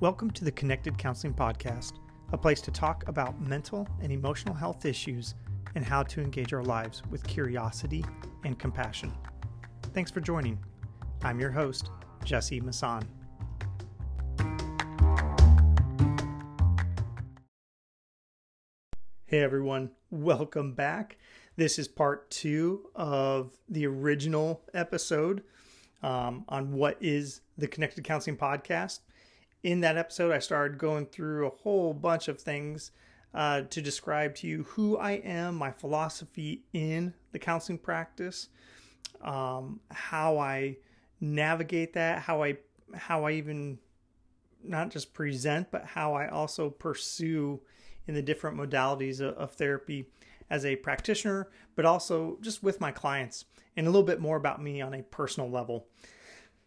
Welcome to the Connected Counseling Podcast, a place to talk about mental and emotional health issues and how to engage our lives with curiosity and compassion. Thanks for joining. I'm your host, Jesse Masson. Hey everyone, welcome back. This is part 2 of the original episode on what is the Connected Counseling Podcast. In that episode, I started going through a whole bunch of things to describe to you who I am, my philosophy in the counseling practice, how I navigate that, how I even not just present, but how I also pursue in the different modalities of therapy as a practitioner, but also just with my clients, and a little bit more about me on a personal level.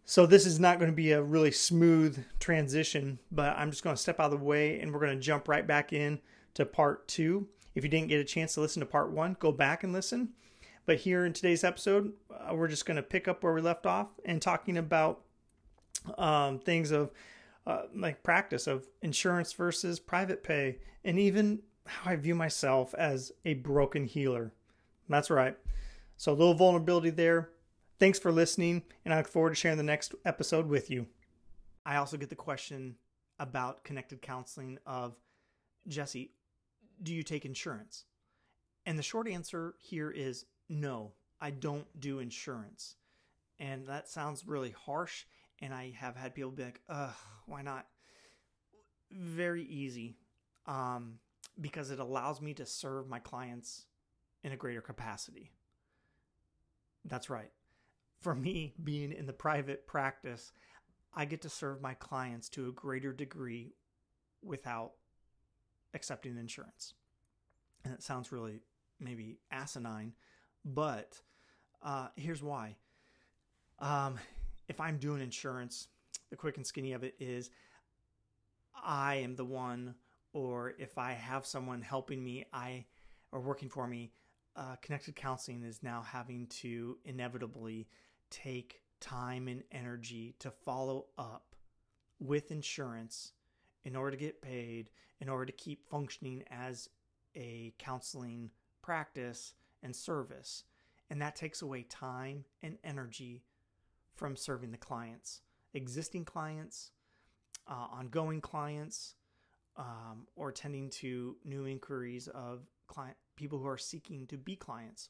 So this is not going to be a really smooth transition, but I'm just going to step out of the way and we're going to jump right back in to part 2. If you didn't get a chance to listen to part 1, go back and listen. But here in today's episode, we're just going to pick up where we left off and talking about things of like practice of insurance versus private pay, and even how I view myself as a broken healer. That's right. So a little vulnerability there. Thanks for listening, and I look forward to sharing the next episode with you. I also get the question about connected counseling of, Jesse, do you take insurance? And the short answer here is no, I don't do insurance. And that sounds really harsh, and I have had people be like, ugh, why not? Very easy, because it allows me to serve my clients in a greater capacity. That's right. For me, being in the private practice, I get to serve my clients to a greater degree without accepting insurance. And it sounds really maybe asinine, but here's why. If I'm doing insurance, the quick and skinny of it is I am the one, or if I have someone helping me or working for me, connected counseling is now having to inevitably take time and energy to follow up with insurance in order to get paid, in order to keep functioning as a counseling practice and service. And that takes away time and energy from serving the clients, existing clients, ongoing clients, or tending to new inquiries of client people who are seeking to be clients.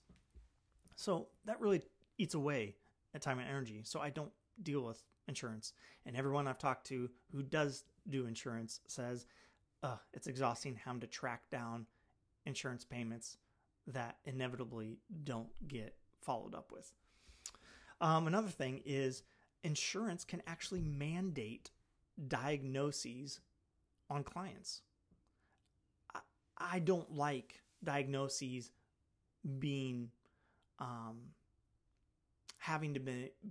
So that really eats away at time and energy. So I don't deal with insurance. And everyone I've talked to who does do insurance says, it's exhausting having to track down insurance payments that inevitably don't get followed up with. Another thing is insurance can actually mandate diagnoses on clients. I don't like diagnoses being having to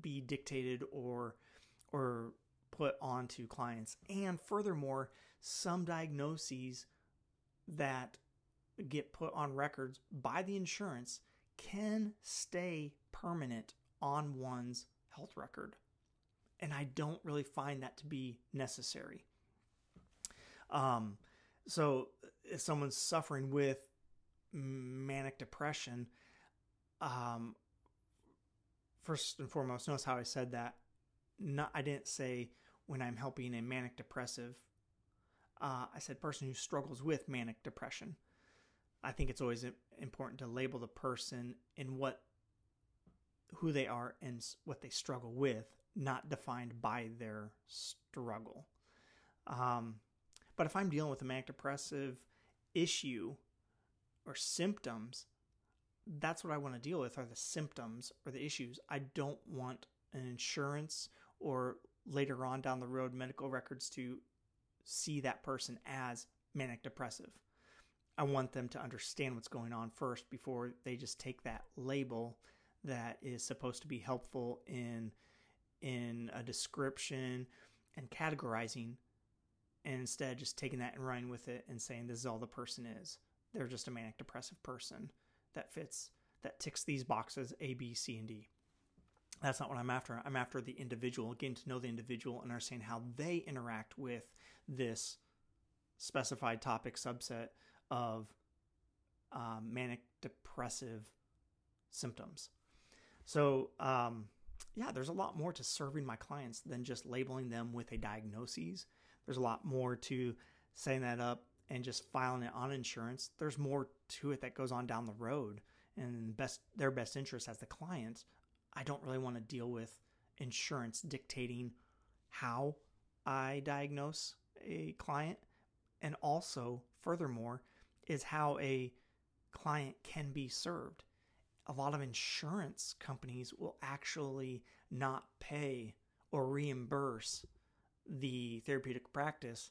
be dictated or put onto clients. And furthermore, some diagnoses that get put on records by the insurance can stay permanent on one's health record. And I don't really find that to be necessary. So if someone's suffering with manic depression, first and foremost, notice how I said that. I didn't say when I'm helping a manic depressive. I said person who struggles with manic depression. I think it's always important to label the person in who they are and what they struggle with, not defined by their struggle. But if I'm dealing with a manic depressive issue or symptoms, that's what I want to deal with, are the symptoms or the issues. I don't want an insurance or later on down the road medical records to see that person as manic depressive. I want them to understand what's going on first before they just take that label that is supposed to be helpful in a description and categorizing, and instead just taking that and running with it and saying this is all the person is. They're just a manic depressive person that ticks these boxes A, B, C, and D. That's not what I'm after. I'm after the individual, getting to know the individual and understand how they interact with this specified topic subset of manic depressive symptoms. So, yeah, there's a lot more to serving my clients than just labeling them with a diagnosis. There's a lot more to setting that up and just filing it on insurance. There's more to it that goes on down the road, and their best interest as the client. I don't really want to deal with insurance dictating how I diagnose a client. And also, furthermore, is how a client can be served. A lot of insurance companies will actually not pay or reimburse the therapeutic practice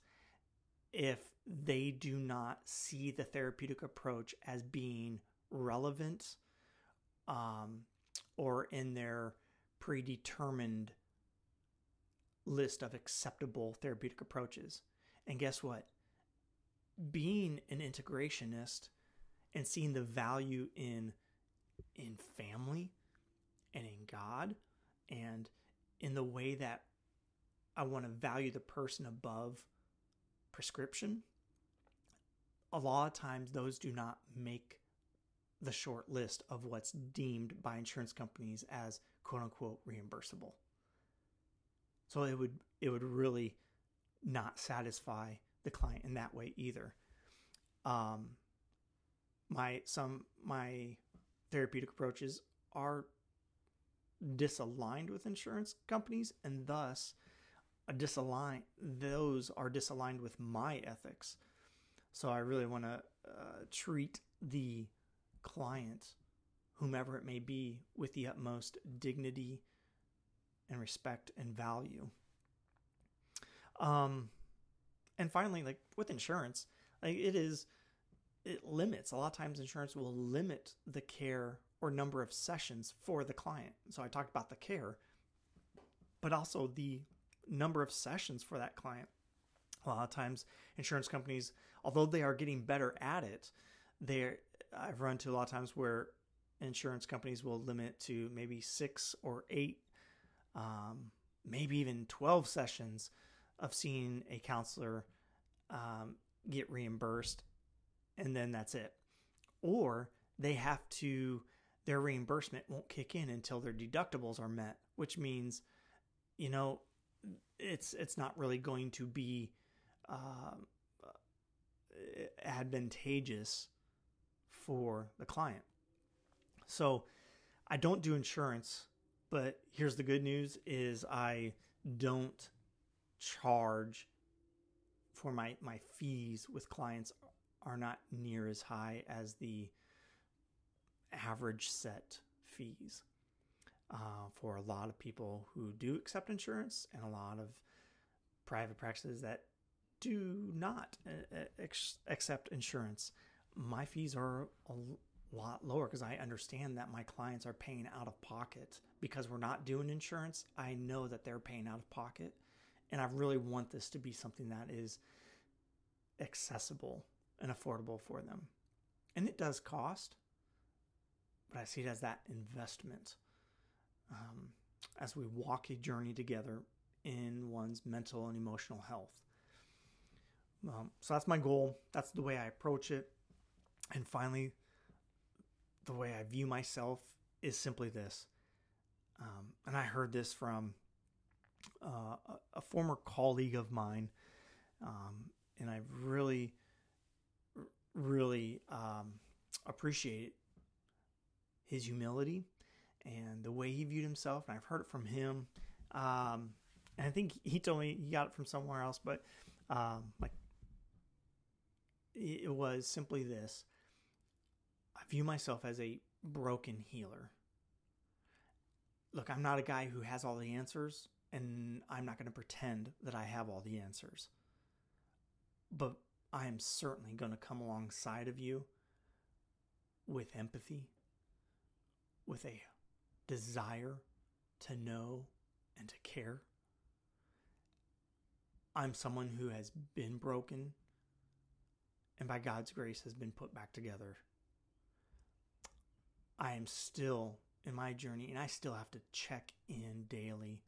if they do not see the therapeutic approach as being relevant or in their predetermined list of acceptable therapeutic approaches. And guess what? Being an integrationist and seeing the value in family and in God and in the way that I want to value the person above prescription, a lot of times those do not make the short list of what's deemed by insurance companies as quote-unquote reimbursable. So it would really not satisfy the client in that way either. My therapeutic approaches are disaligned with insurance companies, and thus those are disaligned with my ethics. So I really want to treat the client, whomever it may be, with the utmost dignity and respect and value. And finally, like with insurance, like it limits. A lot of times insurance will limit the care or number of sessions for the client. So I talked about the care, but also the number of sessions for that client. A lot of times insurance companies, although they are getting better at it, I've run into a lot of times where insurance companies will limit to maybe 6 or 8, maybe even 12 sessions of seeing a counselor get reimbursed, and then that's it. Or their reimbursement won't kick in until their deductibles are met, which means, it's not really going to be advantageous for the client. So I don't do insurance, but here's the good news is I don't charge for my fees with clients are not near as high as the average set fees for a lot of people who do accept insurance and a lot of private practices that do not accept insurance. My fees are a lot lower because I understand that my clients are paying out of pocket. Because we're not doing insurance, I know that they're paying out of pocket. And I really want this to be something that is accessible and affordable for them. And it does cost, but I see it as that investment as we walk a journey together in one's mental and emotional health. So that's my goal. That's the way I approach it. And finally, the way I view myself is simply this. And I heard this from a former colleague of mine. And I really, really appreciate his humility and the way he viewed himself. And I've heard it from him. And I think he told me he got it from somewhere else, but it was simply this. I view myself as a broken healer. Look, I'm not a guy who has all the answers, and I'm not going to pretend that I have all the answers. But I am certainly going to come alongside of you with empathy, with a desire to know and to care. I'm someone who has been broken and by God's grace has been put back together. I am still in my journey, and I still have to check in daily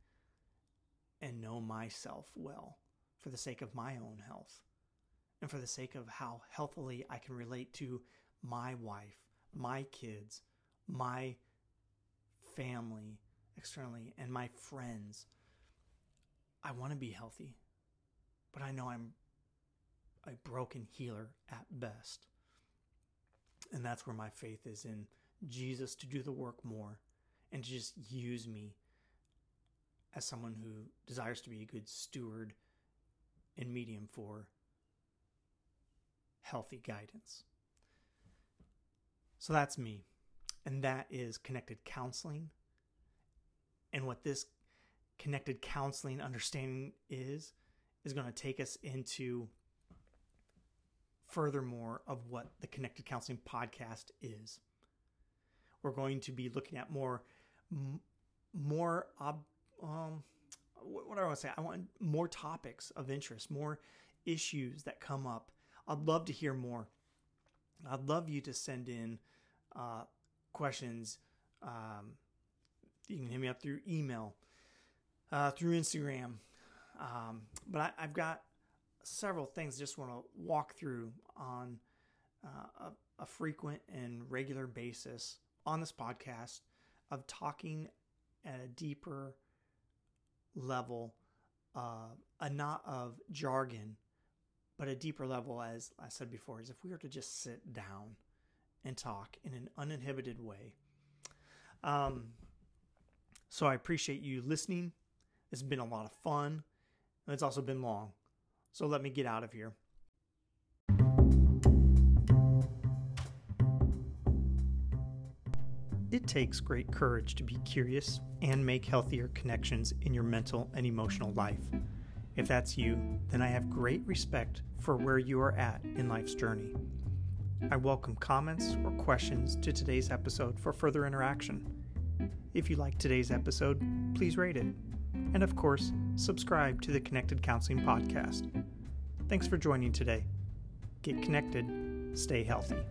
and know myself well for the sake of my own health and for the sake of how healthily I can relate to my wife, my kids, my family externally, and my friends. I want to be healthy, but I know I'm a broken healer at best. And that's where my faith is in Jesus to do the work more and to just use me as someone who desires to be a good steward and medium for healthy guidance. So that's me. And that is Connected Counseling. And what this Connected Counseling understanding is going to take us into furthermore of what the Connected Counseling podcast is. We're going to be looking at I want more topics of interest, more issues that come up. I'd love to hear more. I'd love you to send in questions. You can hit me up through email, through Instagram. But I've got several things I just want to walk through on a frequent and regular basis on this podcast of talking at a deeper level, not of jargon, but a deeper level, as I said before, is if we were to just sit down and talk in an uninhibited way. So I appreciate you listening. It's been a lot of fun. And it's also been long. So let me get out of here. It takes great courage to be curious and make healthier connections in your mental and emotional life. If that's you, then I have great respect for where you are at in life's journey. I welcome comments or questions to today's episode for further interaction. If you like today's episode, please rate it. And of course, subscribe to the Connected Counseling Podcast. Thanks for joining today. Get connected, stay healthy.